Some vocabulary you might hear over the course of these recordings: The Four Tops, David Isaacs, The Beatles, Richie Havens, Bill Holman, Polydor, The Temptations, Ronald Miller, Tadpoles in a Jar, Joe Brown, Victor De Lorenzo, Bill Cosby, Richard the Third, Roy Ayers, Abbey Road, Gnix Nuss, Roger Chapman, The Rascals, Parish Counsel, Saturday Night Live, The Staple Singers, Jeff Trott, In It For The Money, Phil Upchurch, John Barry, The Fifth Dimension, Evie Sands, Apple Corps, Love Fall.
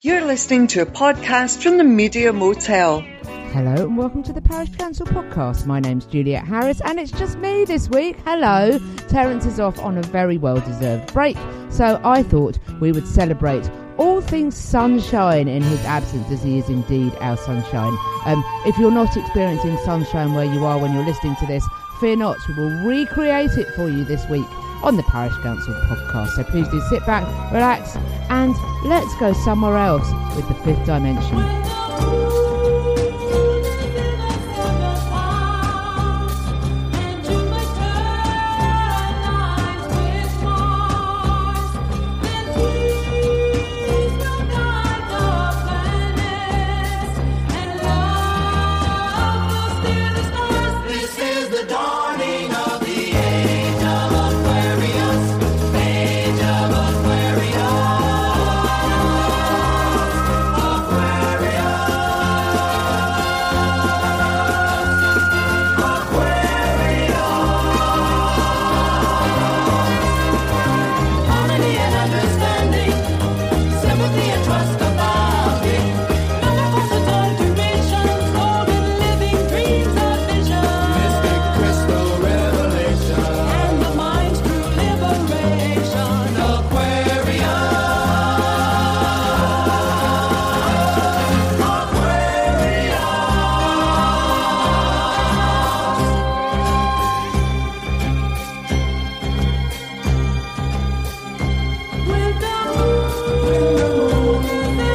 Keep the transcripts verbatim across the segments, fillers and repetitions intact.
You're listening to a podcast from the Media Motel. Hello and welcome to the Parish Council Podcast. My name's Juliet Harris and it's just me this week. Hello. Terence is off on a very well-deserved break, so I thought we would celebrate all things sunshine in his absence, as he is indeed our sunshine. Um, if you're not experiencing sunshine where you are when you're listening to this, fear not, we will recreate it for you this week on the Parish Council Podcast. So please do sit back, relax, and let's go somewhere else with the Fifth Dimension. With the moon, with the moon.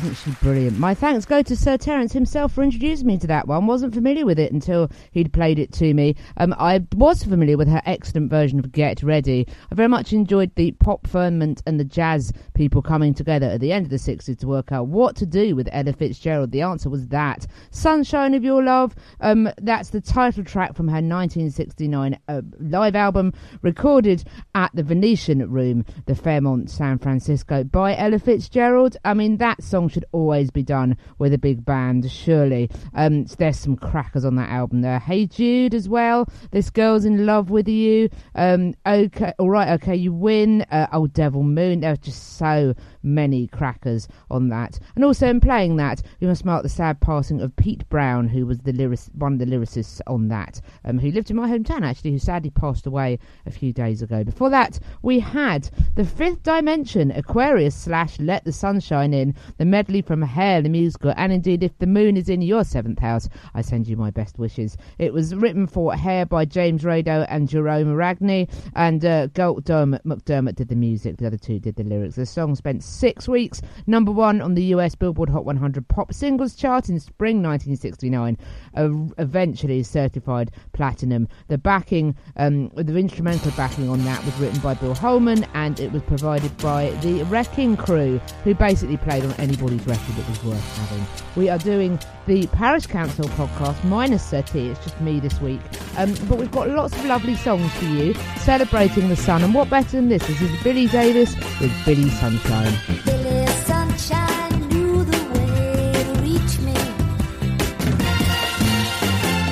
Isn't she brilliant? My thanks go to Sir Terence himself for introducing me to that one. Wasn't familiar with it until he'd played it to me. Um, I was familiar with her excellent version of Get Ready. I very much enjoyed the pop ferment and the jazz people coming together at the end of the sixties to work out what to do with Ella Fitzgerald. The answer was that. Sunshine of Your Love, um, that's the title track from her nineteen sixty-nine uh, live album recorded at the Venetian Room, the Fairmont San Francisco, by Ella Fitzgerald. I mean, that song should always be done with a big band, surely. Um, there's some crackers on that album there. Hey Jude as well, This Girl's in Love With You, um, okay, all right, okay, You Win, uh, Oh Devil Moon. There are just so many crackers on that. And also in playing that, we must mark the sad passing of Pete Brown, who was the lyric- one of the lyricists on that, um, who lived in my hometown actually, who sadly passed away a few days ago. Before that, we had The Fifth Dimension, Aquarius slash Let the Sunshine In, the medley from Hair, the musical, and indeed If the Moon Is In Your Seventh House, I Send You My Best Wishes. It was written for Hair by James Rado and Jerome Ragney, and uh, Galt McDermott did the music, the other two did the lyrics. The song spent six weeks number one on the U S Billboard Hot one hundred Pop Singles chart in spring nineteen sixty-nine, uh, eventually certified platinum. The backing, um, the instrumental backing on that was written by Bill Holman, and it was provided by the Wrecking Crew, who basically played on anybody's record that was worth having. We are doing the Parish Council podcast minus thirty, it's just me this week, um, but we've got lots of lovely songs for you celebrating the sun, and what better than this? This is Billie Davis with Billy Sunshine. Billy Sunshine knew the way to reach me.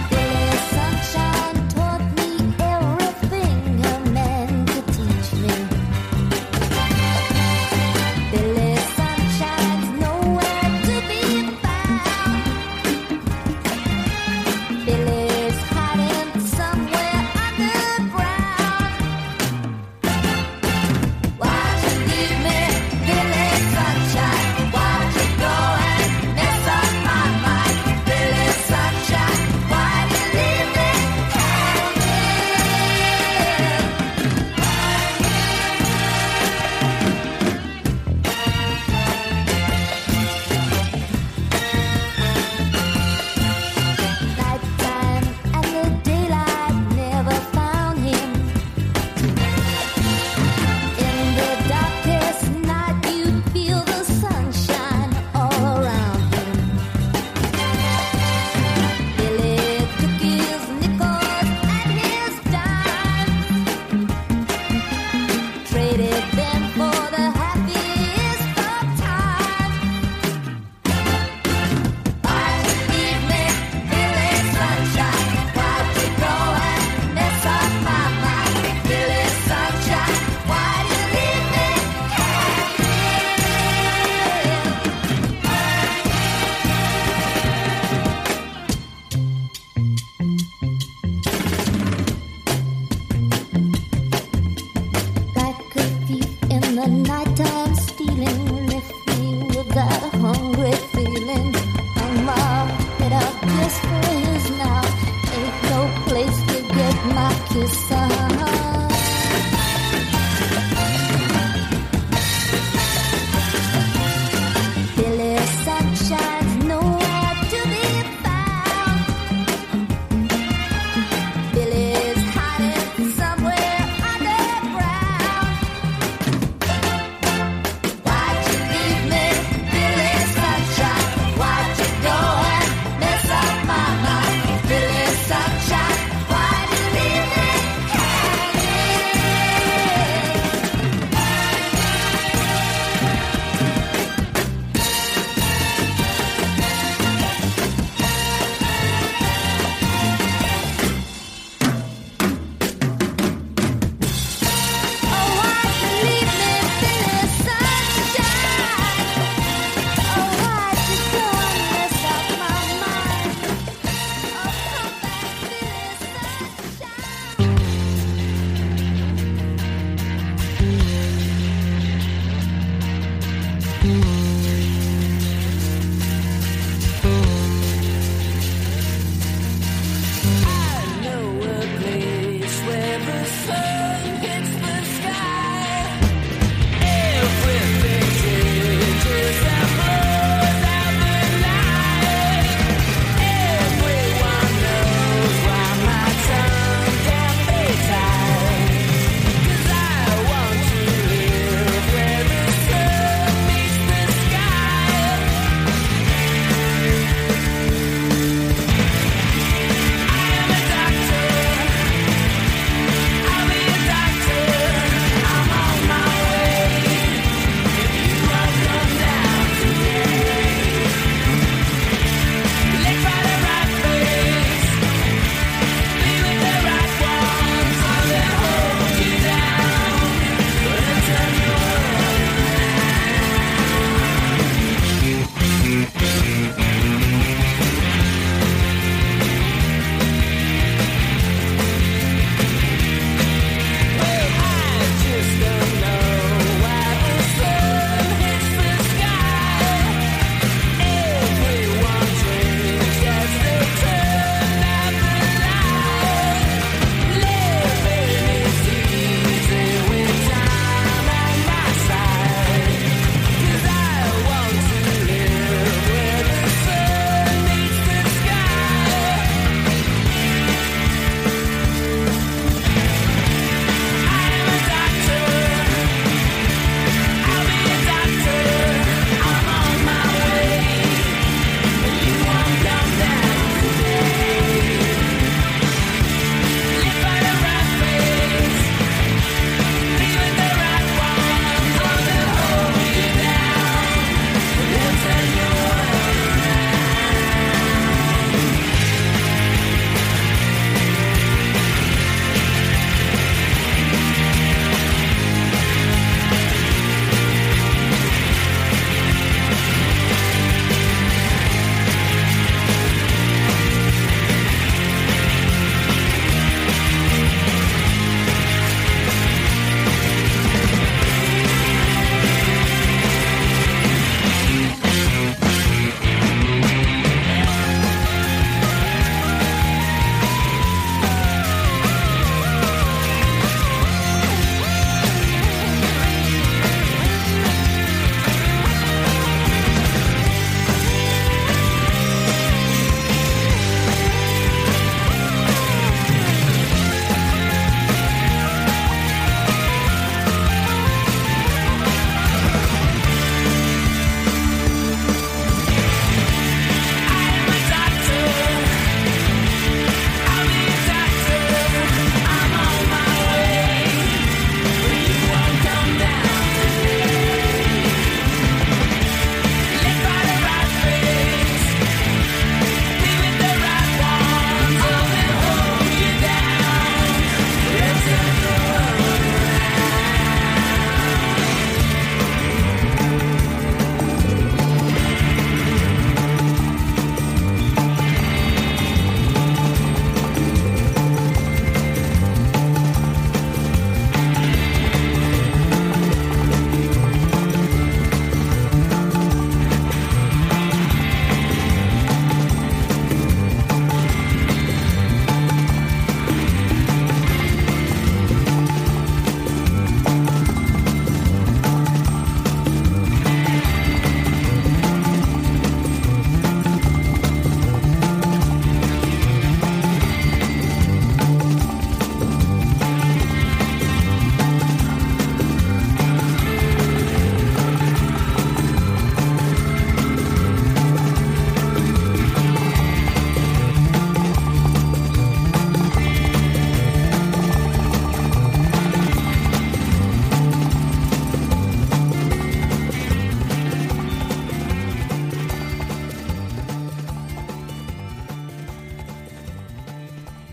Billy Sunshine taught me everything a man could teach me. Billy Sunshine's nowhere to be found. Billy's hiding somewhere underground. Why you leave me, Billy Sunshine? Why'd you go and mess up my mind, Billy Sunshine? Why'd you leave me? Nighttime and the daylight never found him. In the darkest night, you'd feel the sunshine all around him. Billy took his nickels and his dimes, traded them for the happiest of times. Why'd you leave me, Billy Sunshine? Why'd you go and mess up my mind, Billy Sunshine? Why'd you leave me? Like a thief in the nighttime, stealing, left me with that hungry feeling. Hung my head up just for his now. Ain't no place to get my kiss on. Billy Sunshine's nowhere to be found. Billy's hiding somewhere underground. Why'd you leave me, Billy Sunshine? Why'd you go and mess up my mind, Billy Sunshine? Why'd you leave me hanging? Oh, why'd you leave me, Billy Sunshine? Oh, why'd you go and mess up my mind? Oh, come back, Billy Sunshine. I know a place where the sun hits the sky. Everything changes at once.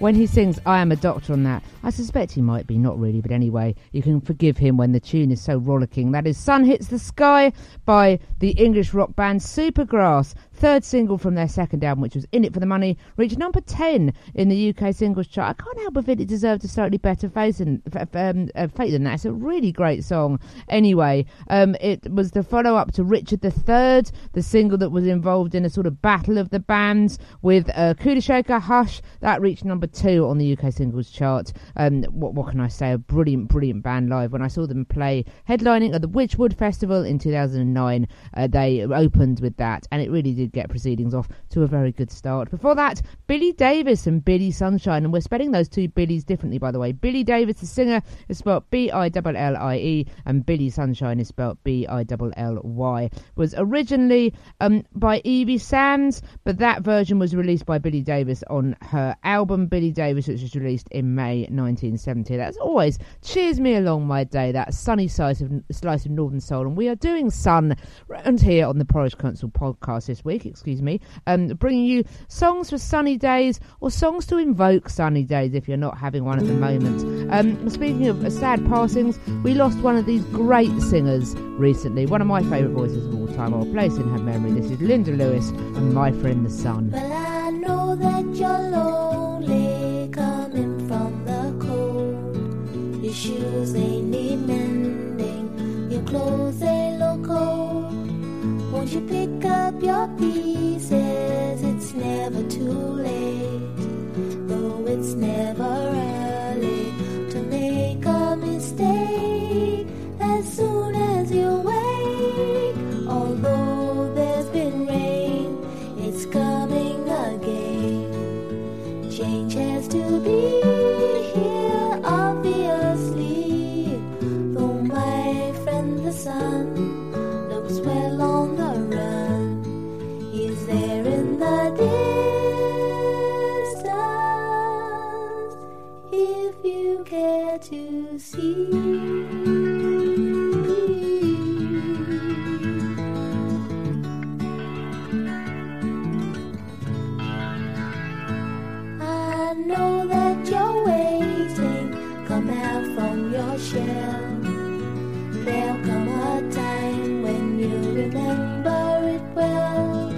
When he sings I Am a Doctor on that, I suspect he might be, not really, but anyway, you can forgive him when the tune is so rollicking. That is Sun Hits the Sky by the English rock band Supergrass. Third single from their second album, which was In It For The Money, reached number ten in the U K singles chart. I can't help but think it deserved a slightly better fate than, um, fate than that. It's a really great song. Anyway, um, it was the follow-up to Richard the Third, the single that was involved in a sort of battle of the bands with uh, Kudashaka Hush. That reached number two on the U K singles chart. Um, what, what can I say? A brilliant, brilliant band live. When I saw them play headlining at the Witchwood Festival in two thousand nine, uh, they opened with that, and it really did get proceedings off to a very good start. Before that, Billie Davis and Billy Sunshine, and we're spelling those two Billies differently, by the way. Billie Davis, the singer, is spelled B I L L I E, and Billy Sunshine is spelled B I L L Y. Was originally um, by Evie Sands, but that version was released by Billie Davis on her album Billie Davis, which was released in May nineteen seventy. That's always cheers me along my day, that sunny slice of, slice of Northern Soul, and we are doing sun round here on the Porridge Council podcast this week. Excuse me, um, bringing you songs for sunny days or songs to invoke sunny days if you're not having one at the moment. Um, speaking of sad passings, we lost one of these great singers recently, one of my favourite voices of all time. I'll place in her memory. This is Linda Lewis and My Friend the Sun. Well, I know that you're lonely coming from the cold. Your shoes they need mending, your clothes they look old. Won't you pick up your pieces? It's never too late, though it's never early to make a mistake. As soon as you wake, although there's been rain, it's coming again. Change has to be here, obviously, though my friend the sun looks well on. There in the distance, if you care to see. I know that you're waiting, come out from your shell. There'll come a time when you remember it well.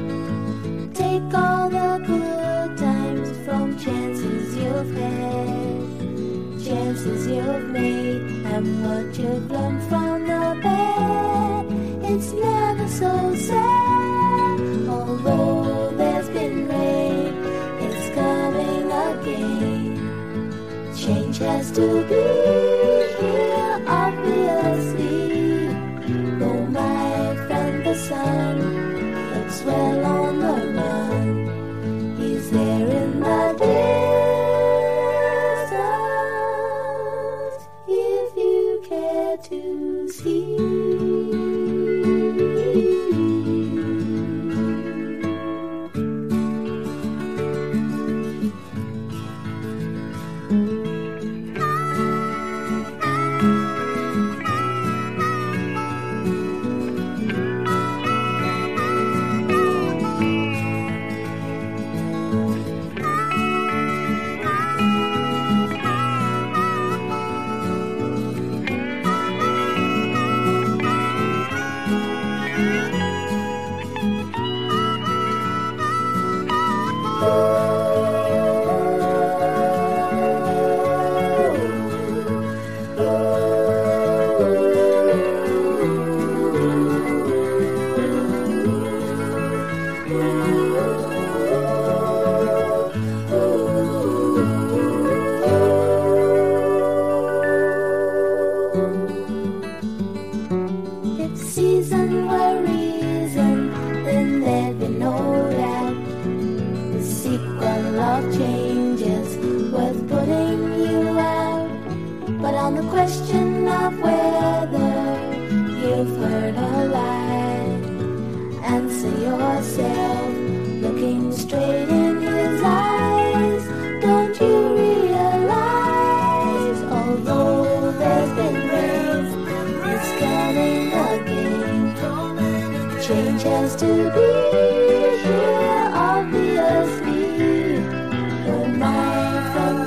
Take all the good times from chances you've had, chances you've made, and what you've learned from the bad. It's never so sad, although there's been rain, it's coming again. Change has to be here, obviously, though my friend the sun looks well on the run. He's there in the distance, if you care to see. Obviously, you're my friend.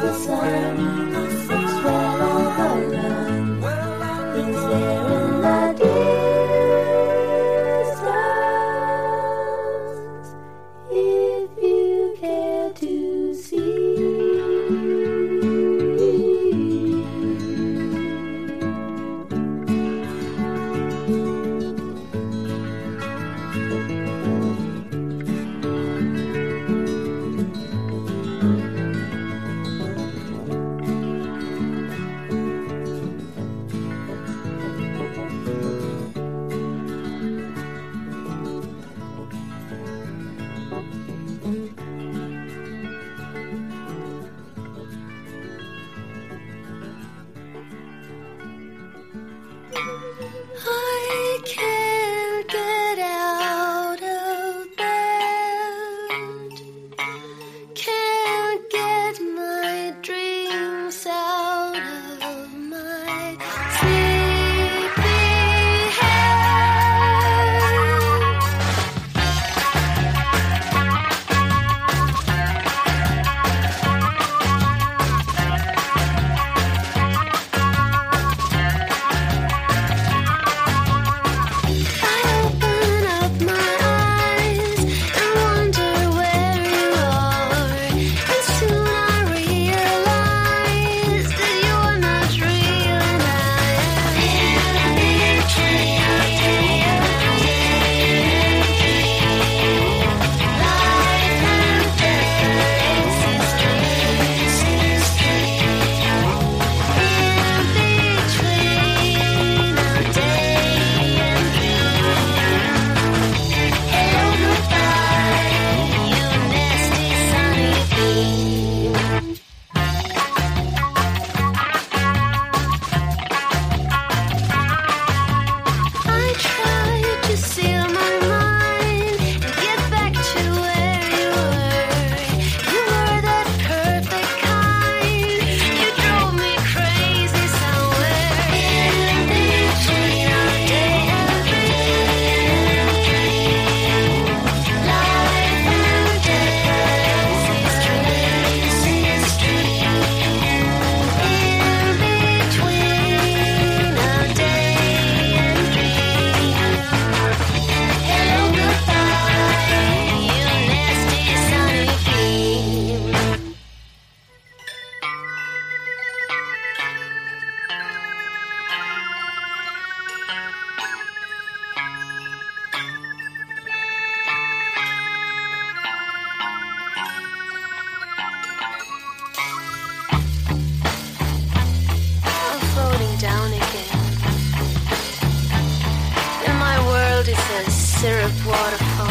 world is a syrup waterfall.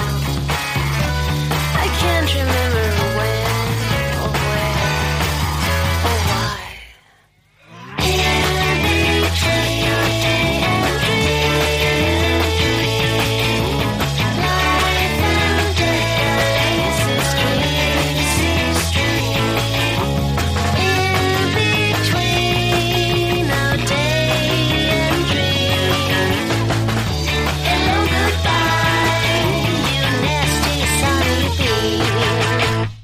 I can't remember when or where or why.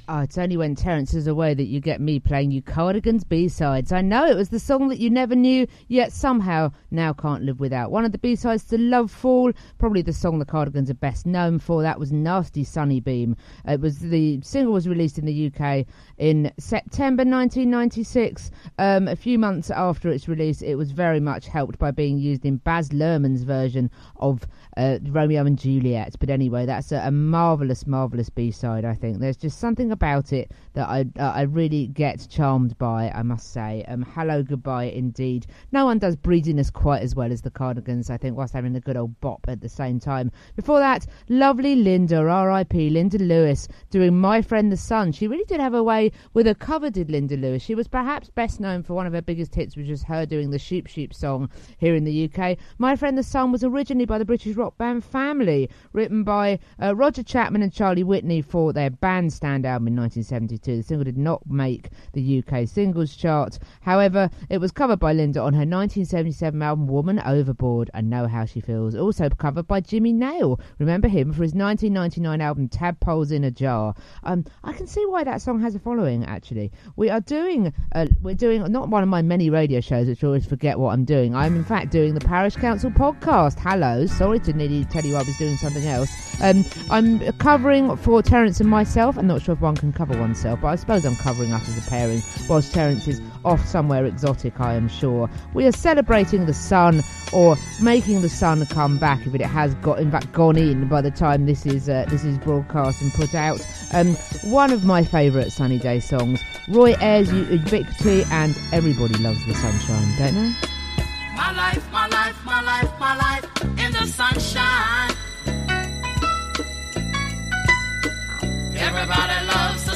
Oh, it's only when Terence is away that you get me playing you Cardigans B-sides. I know, it was the song that you never knew, yet somehow now can't live without. One of the B-sides to Love Fall, probably the song the Cardigans are best known for. That was Nasty Sunny Beam. It was the single was released in the U K in September nineteen ninety-six. Um, a few months after its release, it was very much helped by being used in Baz Luhrmann's version of uh, Romeo and Juliet. But anyway, that's a, a marvellous, marvellous B-side, I think. There's just something about About it that I uh, I really get charmed by, I must say. Um, hello, goodbye, indeed. No one does breediness quite as well as the Cardigans, I think, whilst having a good old bop at the same time. Before that, lovely Linda, R I P Linda Lewis, doing My Friend the Sun. She really did have a way with a cover, did Linda Lewis. She was perhaps best known for one of her biggest hits, which was her doing the Sheep Sheep song here in the U K. My Friend the Sun was originally by the British rock band Family, written by uh, Roger Chapman and Charlie Whitney for their Bandstand album in nineteen seventy-two. The single did not make the U K singles chart. However, it was covered by Linda on her nineteen seventy-seven album Woman Overboard, and Know How She Feels. Also covered by Jimmy Nail. Remember him for his nineteen ninety-nine album Tadpoles in a Jar. Um, I can see why that song has a following, actually. We are doing, uh, we're doing not one of my many radio shows, which I always forget what I'm doing. I'm in fact doing the Parish Council podcast. Hello, sorry to nearly tell you I was doing something else. Um, I'm covering for Terence and myself. I'm not sure if one can cover oneself, but I suppose I'm covering up as a pairing whilst Terence is off somewhere exotic, I am sure. We are celebrating the sun, or making the sun come back if it has got in fact gone in by the time this is uh, this is broadcast and put out. Um, one of my favourite sunny day songs, Roy Ayers, You Ubiquity, and Everybody Loves the Sunshine, don't they? My life, my life, my life, my life in the sunshine. Everybody loves the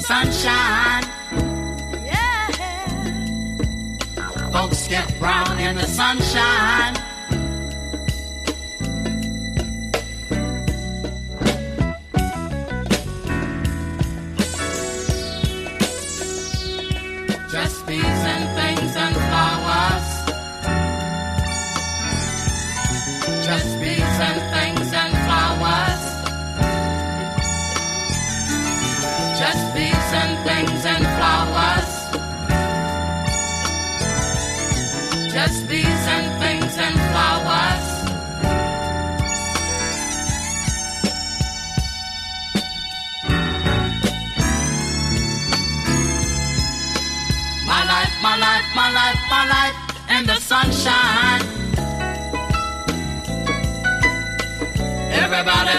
Sunshine, yeah. Folks get brown in the sunshine. Just bees and things and flowers. Just bees and things and flowers. Just bees and things and flowers. Just bees and things and flowers. My life, my life, my life, my life in the sunshine. Everybody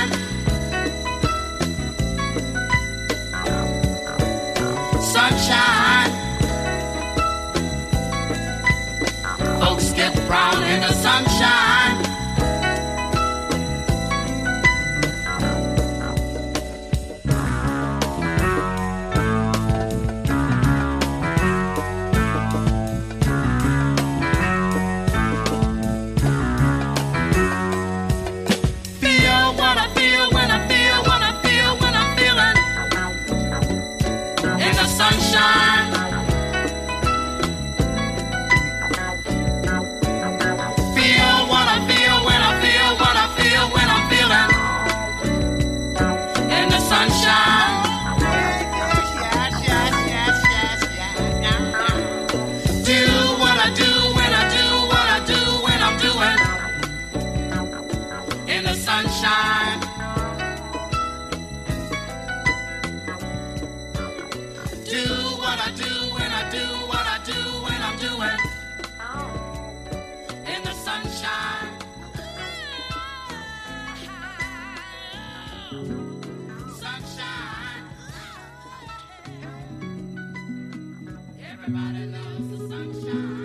Sunshine. Folks get brown in the sunshine. Feel what do what I do when I do what I do when I'm doing in the sunshine. Sunshine. Everybody loves the sunshine.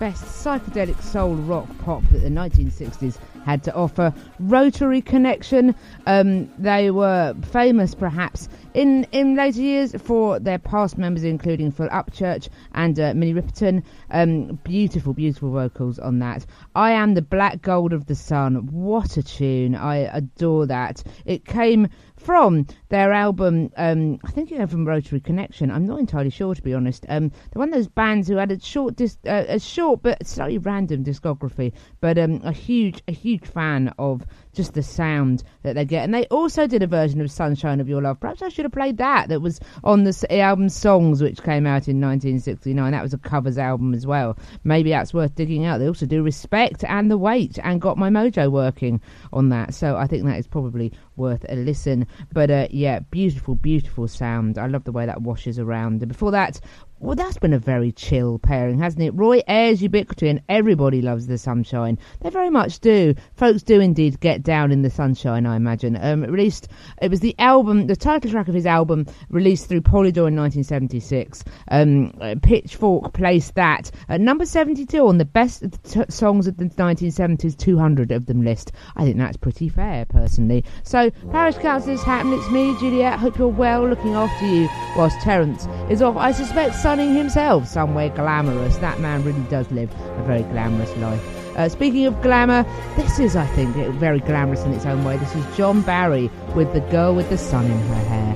best psychedelic soul rock pop that the nineteen sixties had to offer. Rotary Connection, um, they were famous perhaps in, in later years for their past members, including Phil Upchurch and uh, Minnie Riperton. Um, beautiful, beautiful vocals on that. I Am the Black Gold of the Sun, what a tune, I adore that. It came from their album, um, I think it came from Rotary Connection, I'm not entirely sure to be honest. Um, they're one of those bands who had a short, dis- uh, a short but slightly random discography, but um, a huge, a huge fan of just the sound that they get. And they also did a version of Sunshine of Your Love. Perhaps I should have played that. That was on the album Songs, which came out in nineteen sixty-nine. That was a covers album as well. Maybe that's worth digging out. They also do Respect and The Wait and Got My Mojo working on that. So I think that is probably worth a listen. But uh, yeah, beautiful, beautiful sound. I love the way that washes around. And before that, well, that's been a very chill pairing, hasn't it? Roy Ayers, Ubiquity, and Everybody Loves the Sunshine. They very much do. Folks do indeed get down in the sunshine, I imagine. Um, it released, it was the album, the title track of his album, released through Polydor in nineteen seventy-six. Um, Pitchfork placed that at number seventy-two on the best t- songs of the nineteen seventies, two hundred of them list. I think that's pretty fair, personally. So, Parish Councillors Hatton, it's me, Juliet. Hope you're well, looking after you, whilst Terence is off, I suspect, so sunning himself somewhere glamorous. That man really does live a very glamorous life. Uh, speaking of glamour, this is, I think, very glamorous in its own way. This is John Barry with The Girl with the Sun in Her Hair.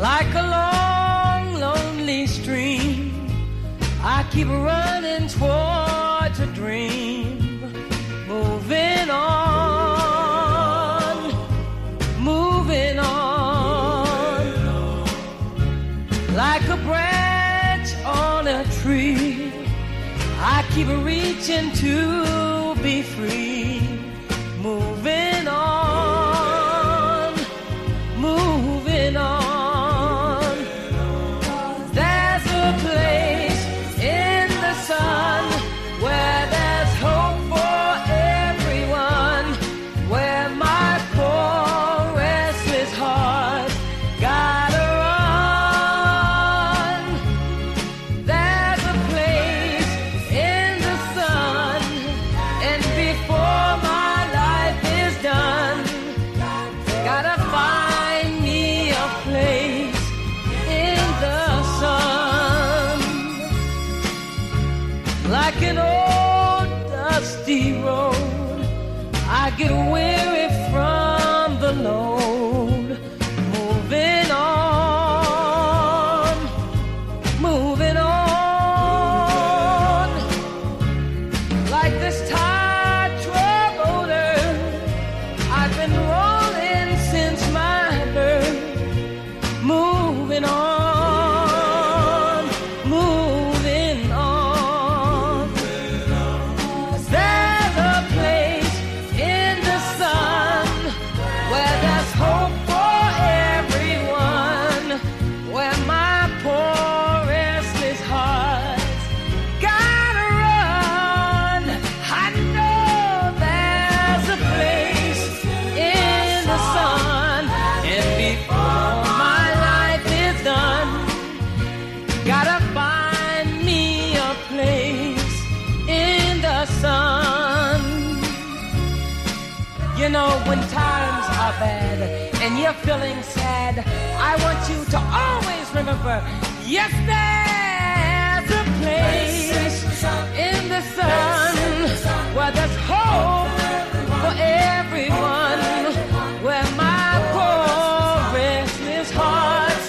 Like a long, lonely stream, I keep running towards a dream, moving on, moving on. Like a branch on a tree, I keep reaching to be free, moving on, moving on. Sun, where there's hope for everyone. you're feeling sad, I want you to always remember, yes, there's a place in the sun where there's hope for everyone, where my poor restless heart's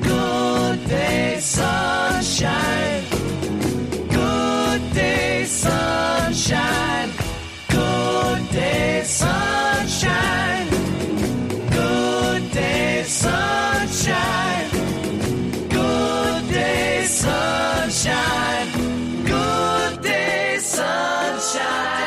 Good day, sunshine. Good day, sunshine. Good day, sunshine. Good day, sunshine. Good day, sunshine. Good day, sunshine. Good day, sunshine.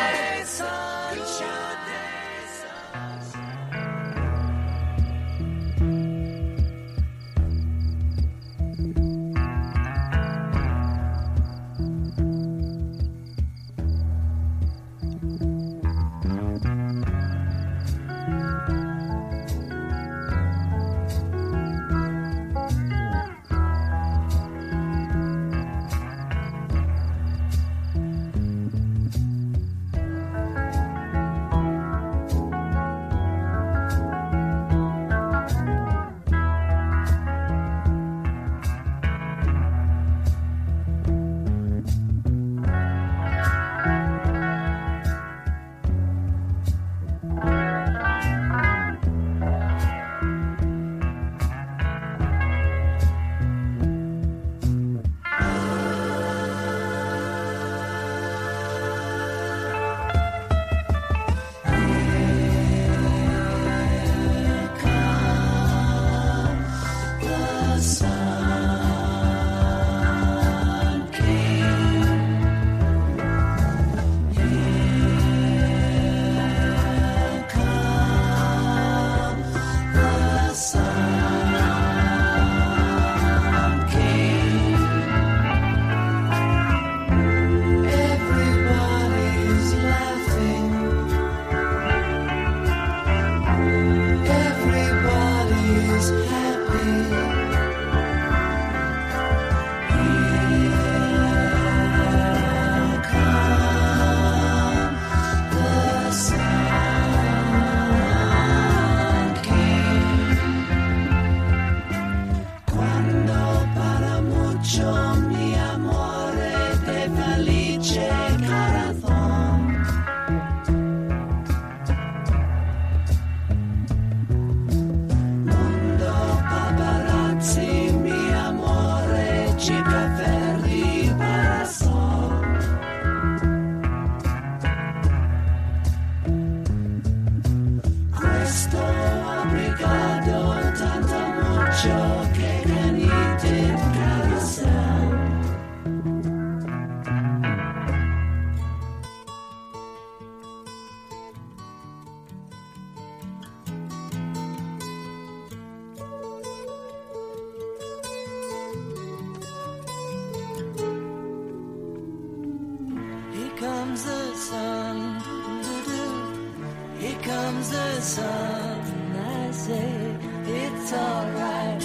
comes the sun, and I say it's all right.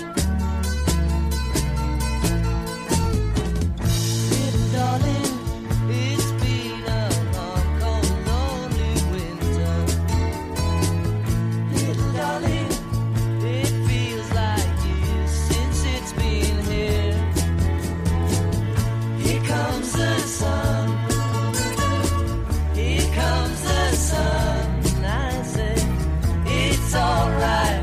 Little darling, it's been a long, cold, lonely winter. Little darling, it feels like years since it's been here. Here comes the sun. Here comes the sun. It's all right.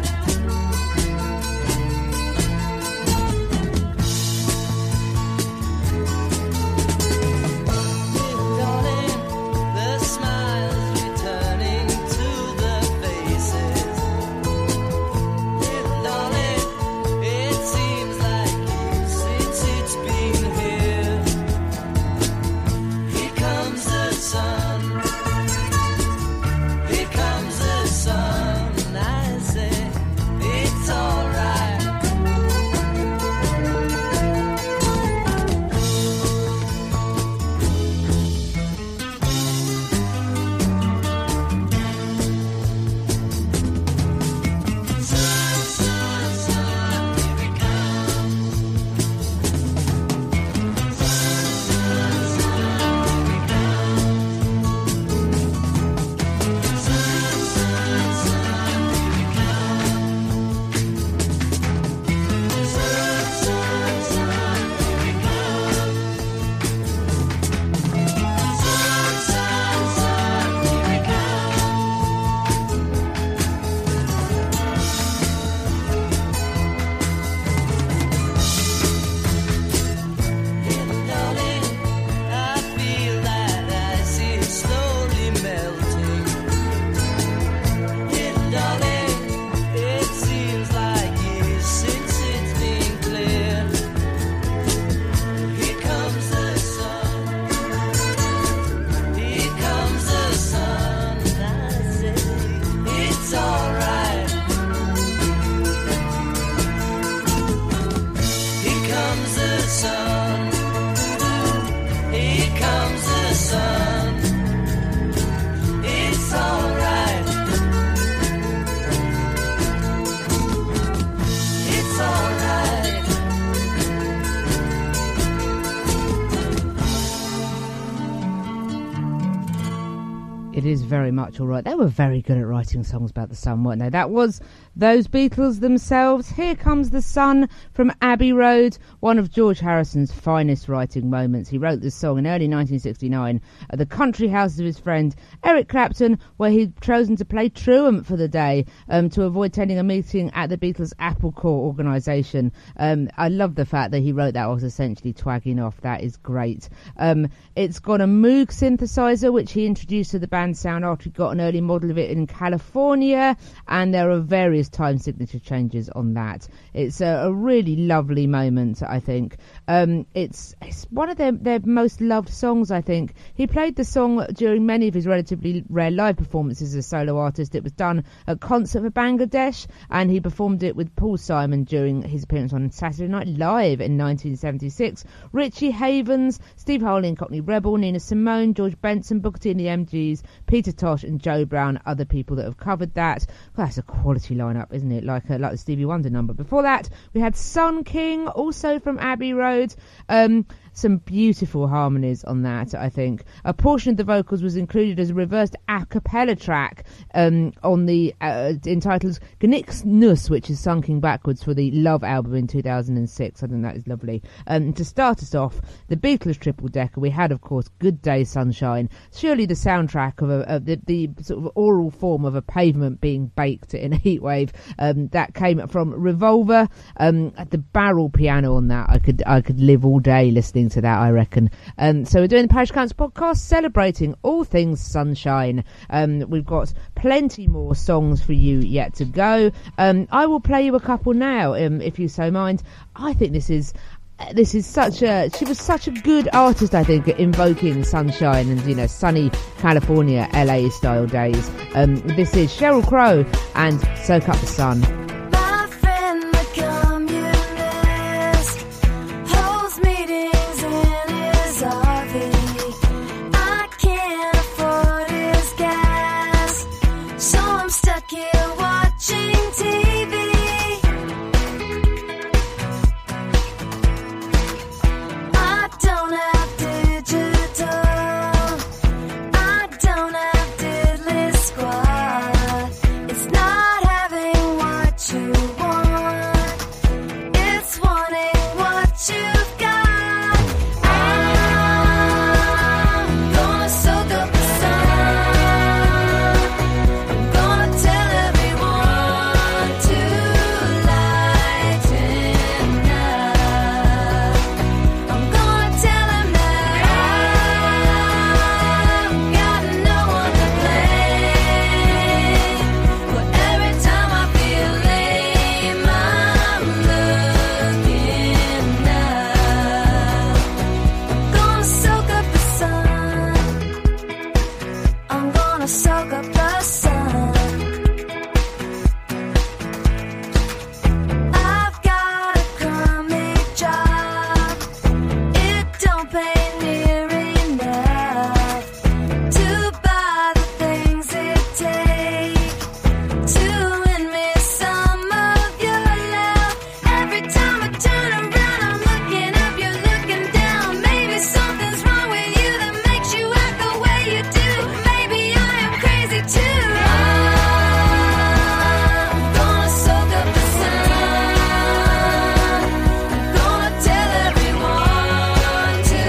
Is very much all right. They were very good at writing songs about the sun, weren't they? That was those Beatles themselves. Here Comes the Sun from Abbey Road, one of George Harrison's finest writing moments. He wrote this song in early nineteen sixty-nine at the country house of his friend Eric Clapton, where he'd chosen to play truant for the day um, to avoid attending a meeting at the Beatles' Apple Corps organisation. Um, I love the fact that he wrote that was essentially twagging off. That is great. Um, it's got a Moog synthesizer, which he introduced to the band's sound after he got an early model of it in California, and there are various time signature changes on that. It's a, a really lovely moment, I think. Um, it's, it's one of their, their most loved songs, I think. He played the song during many of his relatively rare live performances as a solo artist. It was done at concert for Bangladesh, and he performed it with Paul Simon during his appearance on Saturday Night Live in nineteen seventy-six. Richie Havens, Steve Holley and Cockney Rebel, Nina Simone, George Benson, Booker T and the M Gs, Peter Tosh and Joe Brown, other people that have covered that. Well, that's a quality lineup, isn't it? Like, uh, like the Stevie Wonder number. Before that, we had Sun King, also from Abbey Road. Um, some beautiful harmonies on that, I think. A portion of the vocals was included as a reversed a cappella track um, on the uh, entitled Gnix Nuss, which is Sun King backwards for the Love album in two thousand six. I think that is lovely. Um, to start us off, the Beatles triple decker, we had, of course, Good Day Sunshine, surely the soundtrack of, a, of the, the sort of oral form of a pavement being baked in a heatwave. Um, that came from Revolver. Um, at the barrel piano on that, I could I could live all day listening to that, I reckon. Um, so we're doing the Parish Council podcast celebrating all things sunshine. Um, we've got plenty more songs for you yet to go. Um, I will play you a couple now, um, if you so mind. I think this is this is such a she was such a good artist, I think, at invoking sunshine and, you know, sunny California, L A style days. Um, this is Sheryl Crow and Soak Up the Sun. soak up the sun. I've got a comic job. It don't pay near enough to buy the things it takes to win me some of your love. Every time I turn around, I'm looking up, you're looking down. Maybe something's wrong with you that makes you act the way you do. Maybe I am crazy too. I'm gonna soak up the sun. I'm gonna tell everyone to lighten up. I'm gonna tell them that I've got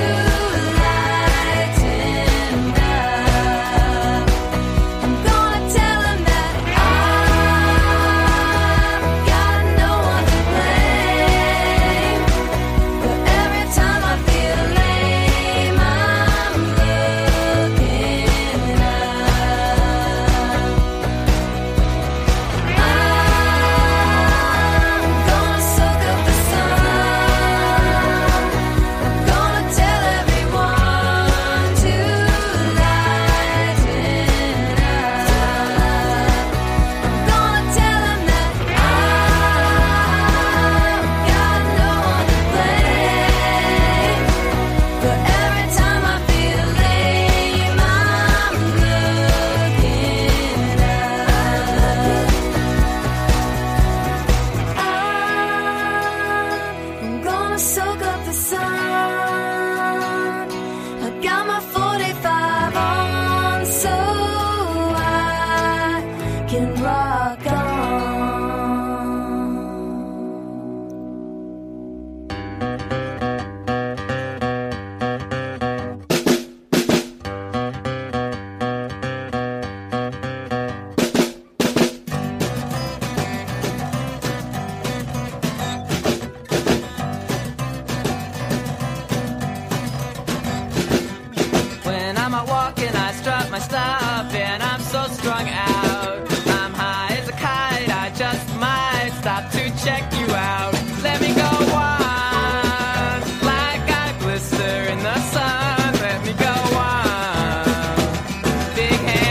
no one to blame. But every time I feel lame, I'm looking up. I'm gonna soak up the sun. I'm gonna tell everyone to lighten up. I'm gonna tell them that I've got no one to blame. But every time I feel lame, I'm looking up. I'm gonna soak up the sun. I got my forty-five on, so I can rock on. When I'm out walking, I strut my stuff, and I'm so strung out. I'm high as a kite, I just might stop to check you out. Let me go on, like I blister in the sun. Let me go on,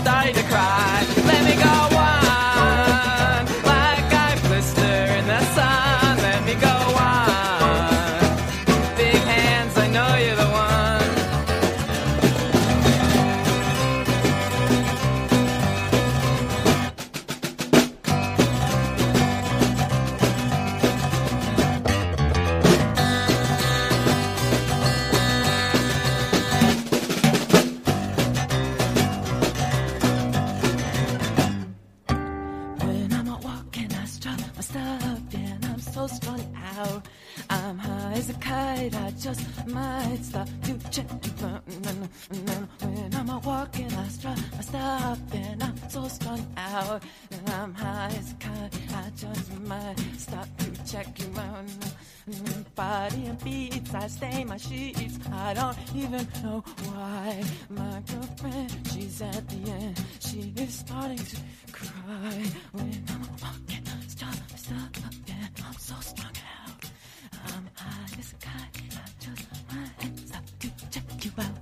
big hands, I know you're the one. Body and beats, I stain my sheets, I don't even know why. My girlfriend, she's at the end, she is starting to cry. Let me go on, like I blister in the sun. Let me go on, big hands, I know you're the one. When I'm out walking, I strut my stuff, and I'm so strung out. I'm high as a kite, I just might stop to check you out. Mm, mm, mm. When I'm out walking, I strut my stuff, and I'm so strung out. And I'm high as a kite, I just might stop to check you out. Mm, mm. Body and beats, I stain my sheets, I don't even know why. My girlfriend, she's at the end, she is starting to cry. When I'm out walking, I strut my stuff, and I'm so strung out. I'm high as a kite, I just might stop to check you out.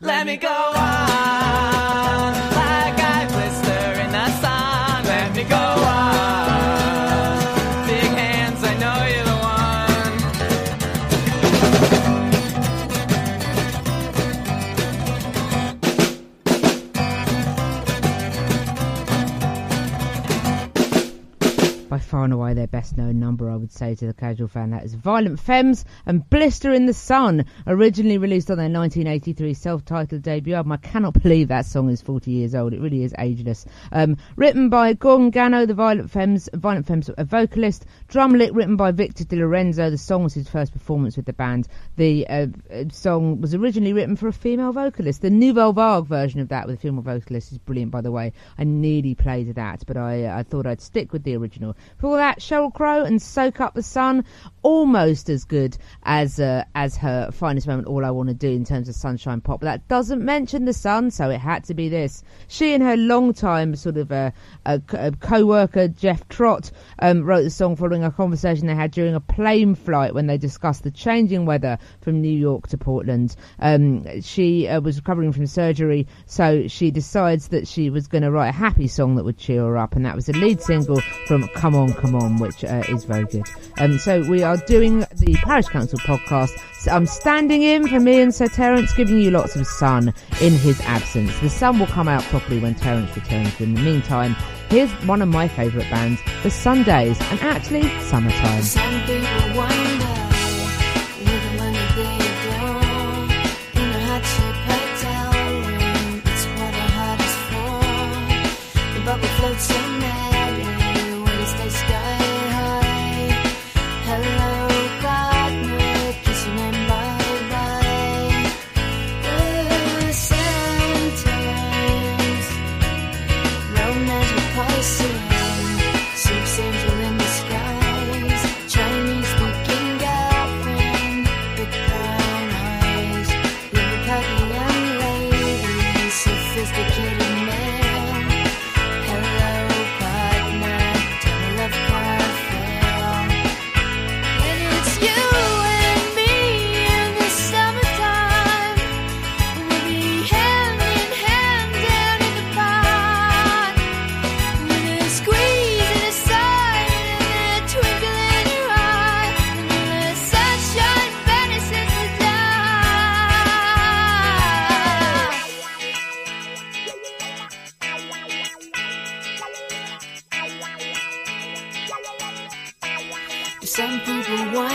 Let me go on, like I blister in the sun. Let me go on, big hands, I know you're the one. By far and away their best known number, I would say to the casual fan, that is Violent Femmes and Blister in the Sun, originally released on their nineteen eighty-three self-titled debut album. I cannot believe that song is forty years old, it really is ageless. Um, written by Gordon Gano, the Violent Femmes, Violent Femmes a vocalist, drum lick written by Victor De Lorenzo. The song was his first performance with the band. The uh, uh, song was originally written for a female vocalist. The Nouvelle Vague version of that with a female vocalist is brilliant, by the way. I nearly played that, but I, I thought I'd stick with the original. for all that, Sheryl Crow and Soak Up the Sun, almost as good as uh, as her finest moment, All I Want to Do, in terms of sunshine pop. But that doesn't mention the sun, so it had to be this. She and her longtime sort of uh, uh, co-worker Jeff Trott um, wrote the song following a conversation they had during a plane flight when they discussed the changing weather from New York to Portland. Um, she uh, was recovering from surgery, so she decides that she was going to write a happy song that would cheer her up, and that was the lead single from Come On, Come On, which uh, is very good. Um, so we are doing the Parish Council podcast. So I'm standing in for me and Sir Terence, giving you lots of sun in his absence. The sun will come out properly when Terence returns. In the meantime, here's one of my favourite bands, The Sundays, and actually Summertime. Some people wonder. Bubble floats so madly when you stay sky high. Hello, partner, kissing and bye bye. Oh, sometimes romance with Pisces, Soup's angel in disguise, Chinese looking girlfriend, big brown eyes, little puppy young lady, sophisticated. Well,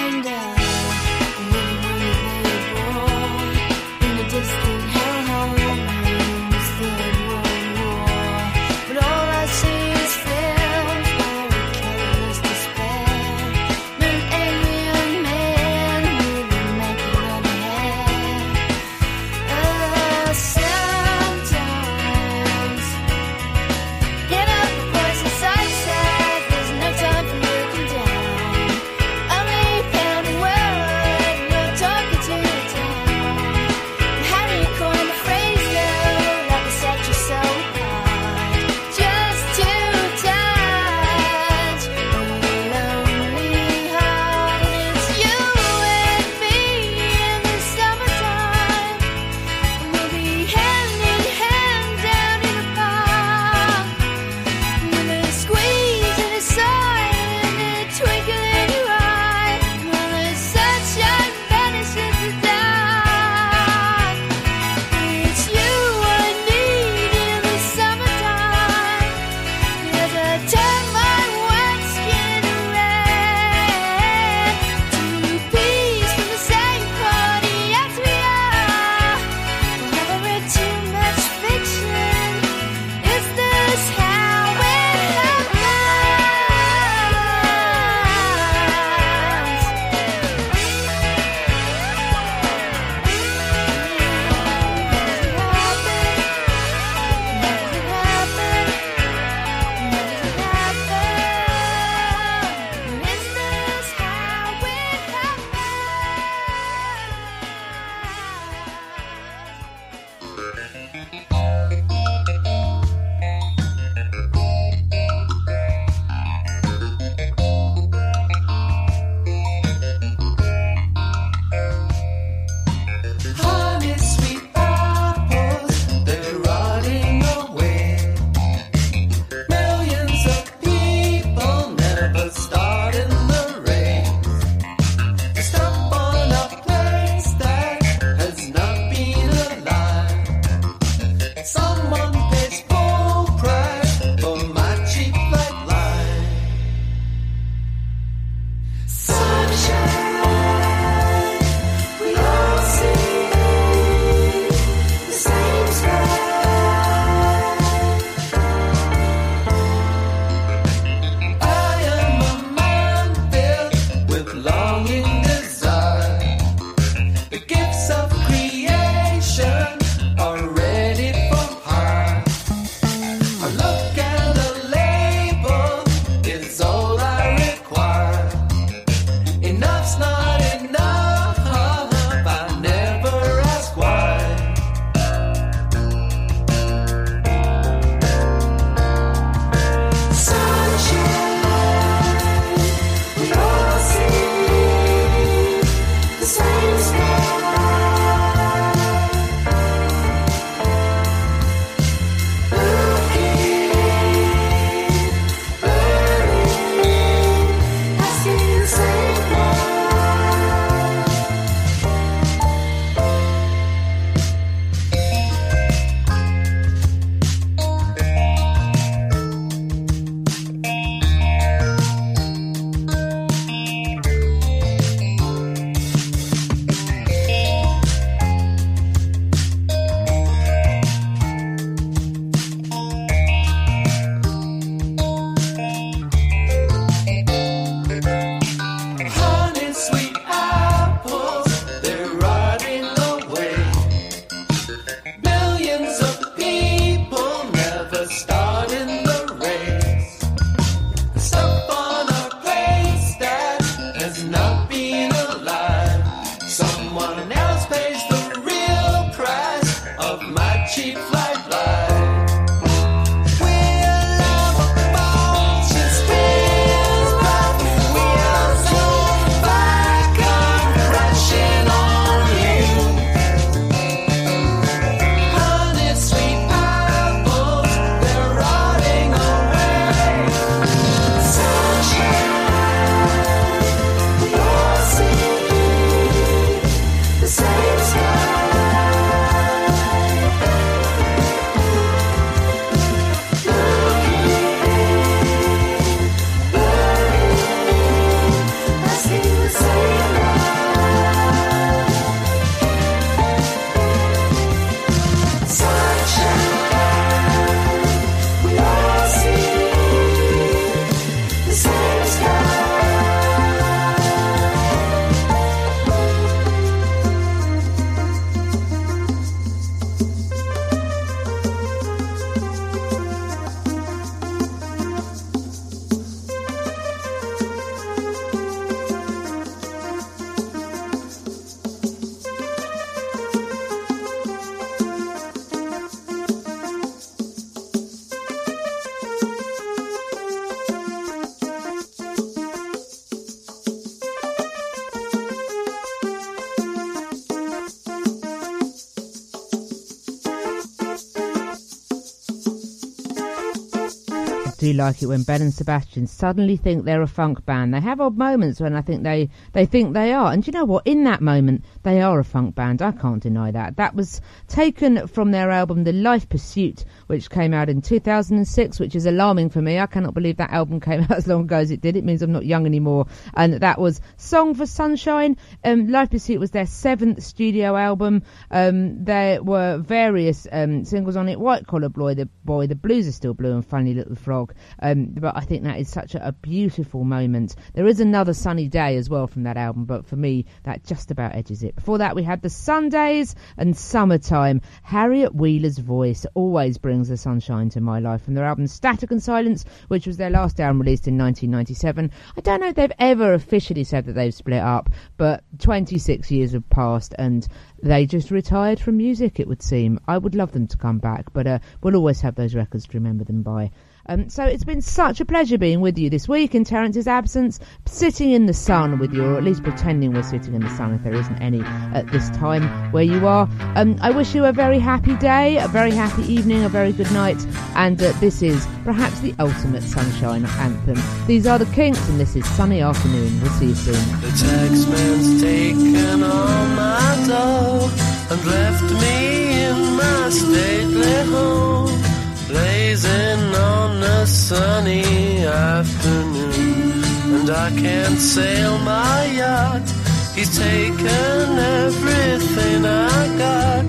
particularly like it when Ben and Sebastian suddenly think they're a funk band. They have odd moments when I think they, they think they are. And do you know what? In that moment, they are a funk band. I can't deny that. That was taken from their album The Life Pursuit, which came out in two thousand six, which is alarming for me. I cannot believe that album came out as long ago as it did. It means I'm not young anymore. And that was Song for Sunshine. Um, Life Pursuit was their seventh studio album. Um, there were various um, singles on it. White Collar Boy, The Boy, The Blues Are Still Blue, and Funny Little Frog. Um, but I think that is such a, a beautiful moment. There is Another Sunny Day as well from that album, but for me, that just about edges it. Before that, we had The Sundays and Summertime. Harriet Wheeler's voice always brings the sunshine to my life. From their album Static and Silence, which was their last album released in nineteen ninety-seven. I don't know if they've ever officially said that they've split up, but twenty-six years have passed and they just retired from music, it would seem. I would love them to come back, but uh, we'll always have those records to remember them by. Um, so it's been such a pleasure being with you this week in Terence's absence, sitting in the sun with you, or at least pretending we're sitting in the sun if there isn't any at this time where you are. Um, I wish you a very happy day, a very happy evening, a very good night, and uh, this is perhaps the ultimate sunshine anthem. These are the Kinks, and this is Sunny Afternoon. We'll see you soon. The taxman's taken all my dough and left me in my stately home, blazing on a sunny afternoon, and I can't sail my yacht. He's taken everything I got.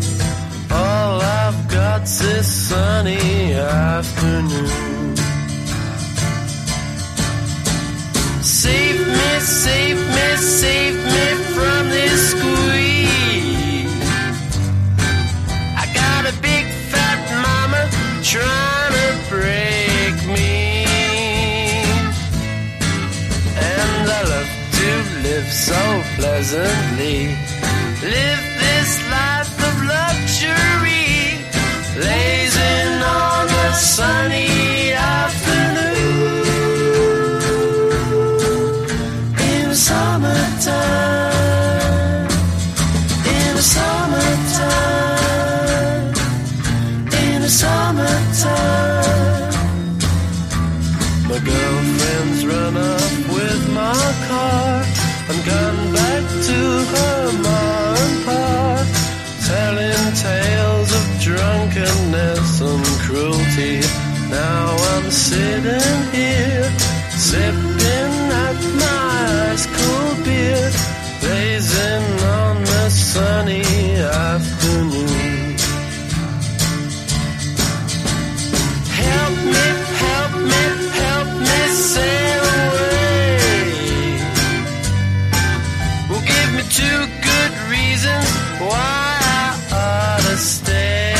All I've got's this sunny afternoon. Save me, save me, save me from this squeeze. I got a big fat mama trying to break me, and I love to live so pleasantly. Live this life of luxury, blazing on a sunny afternoon in the summertime. In the summertime. Summertime. My girlfriend's run up with my car and gone back to her mom park, telling tales of drunkenness and cruelty. Now I'm sitting here, sipping at my ice cold beer, blazing on the sunny afternoon. Help me, help me, help me sail away. Well, give me two good reasons why I ought to stay.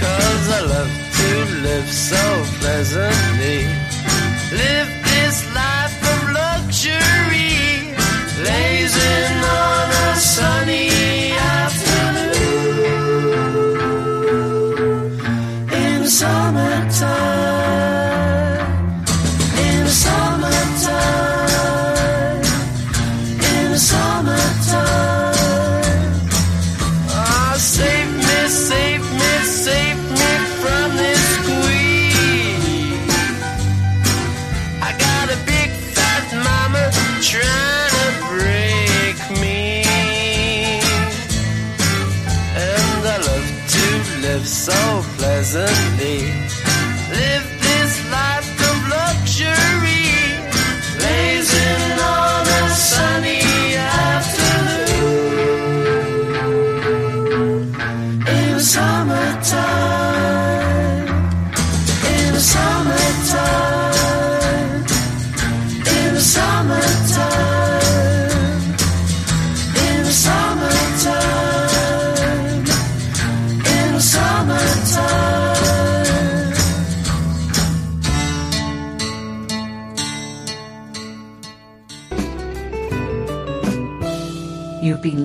Cause I love to live so pleasantly. Live this life of luxury, blazing on a sunny afternoon. Summertime, in the summertime, in the summertime. Oh, save me, save me, save me from this squeeze. I got a big fat mama trying to break me, and I love to live so pleasantly. Been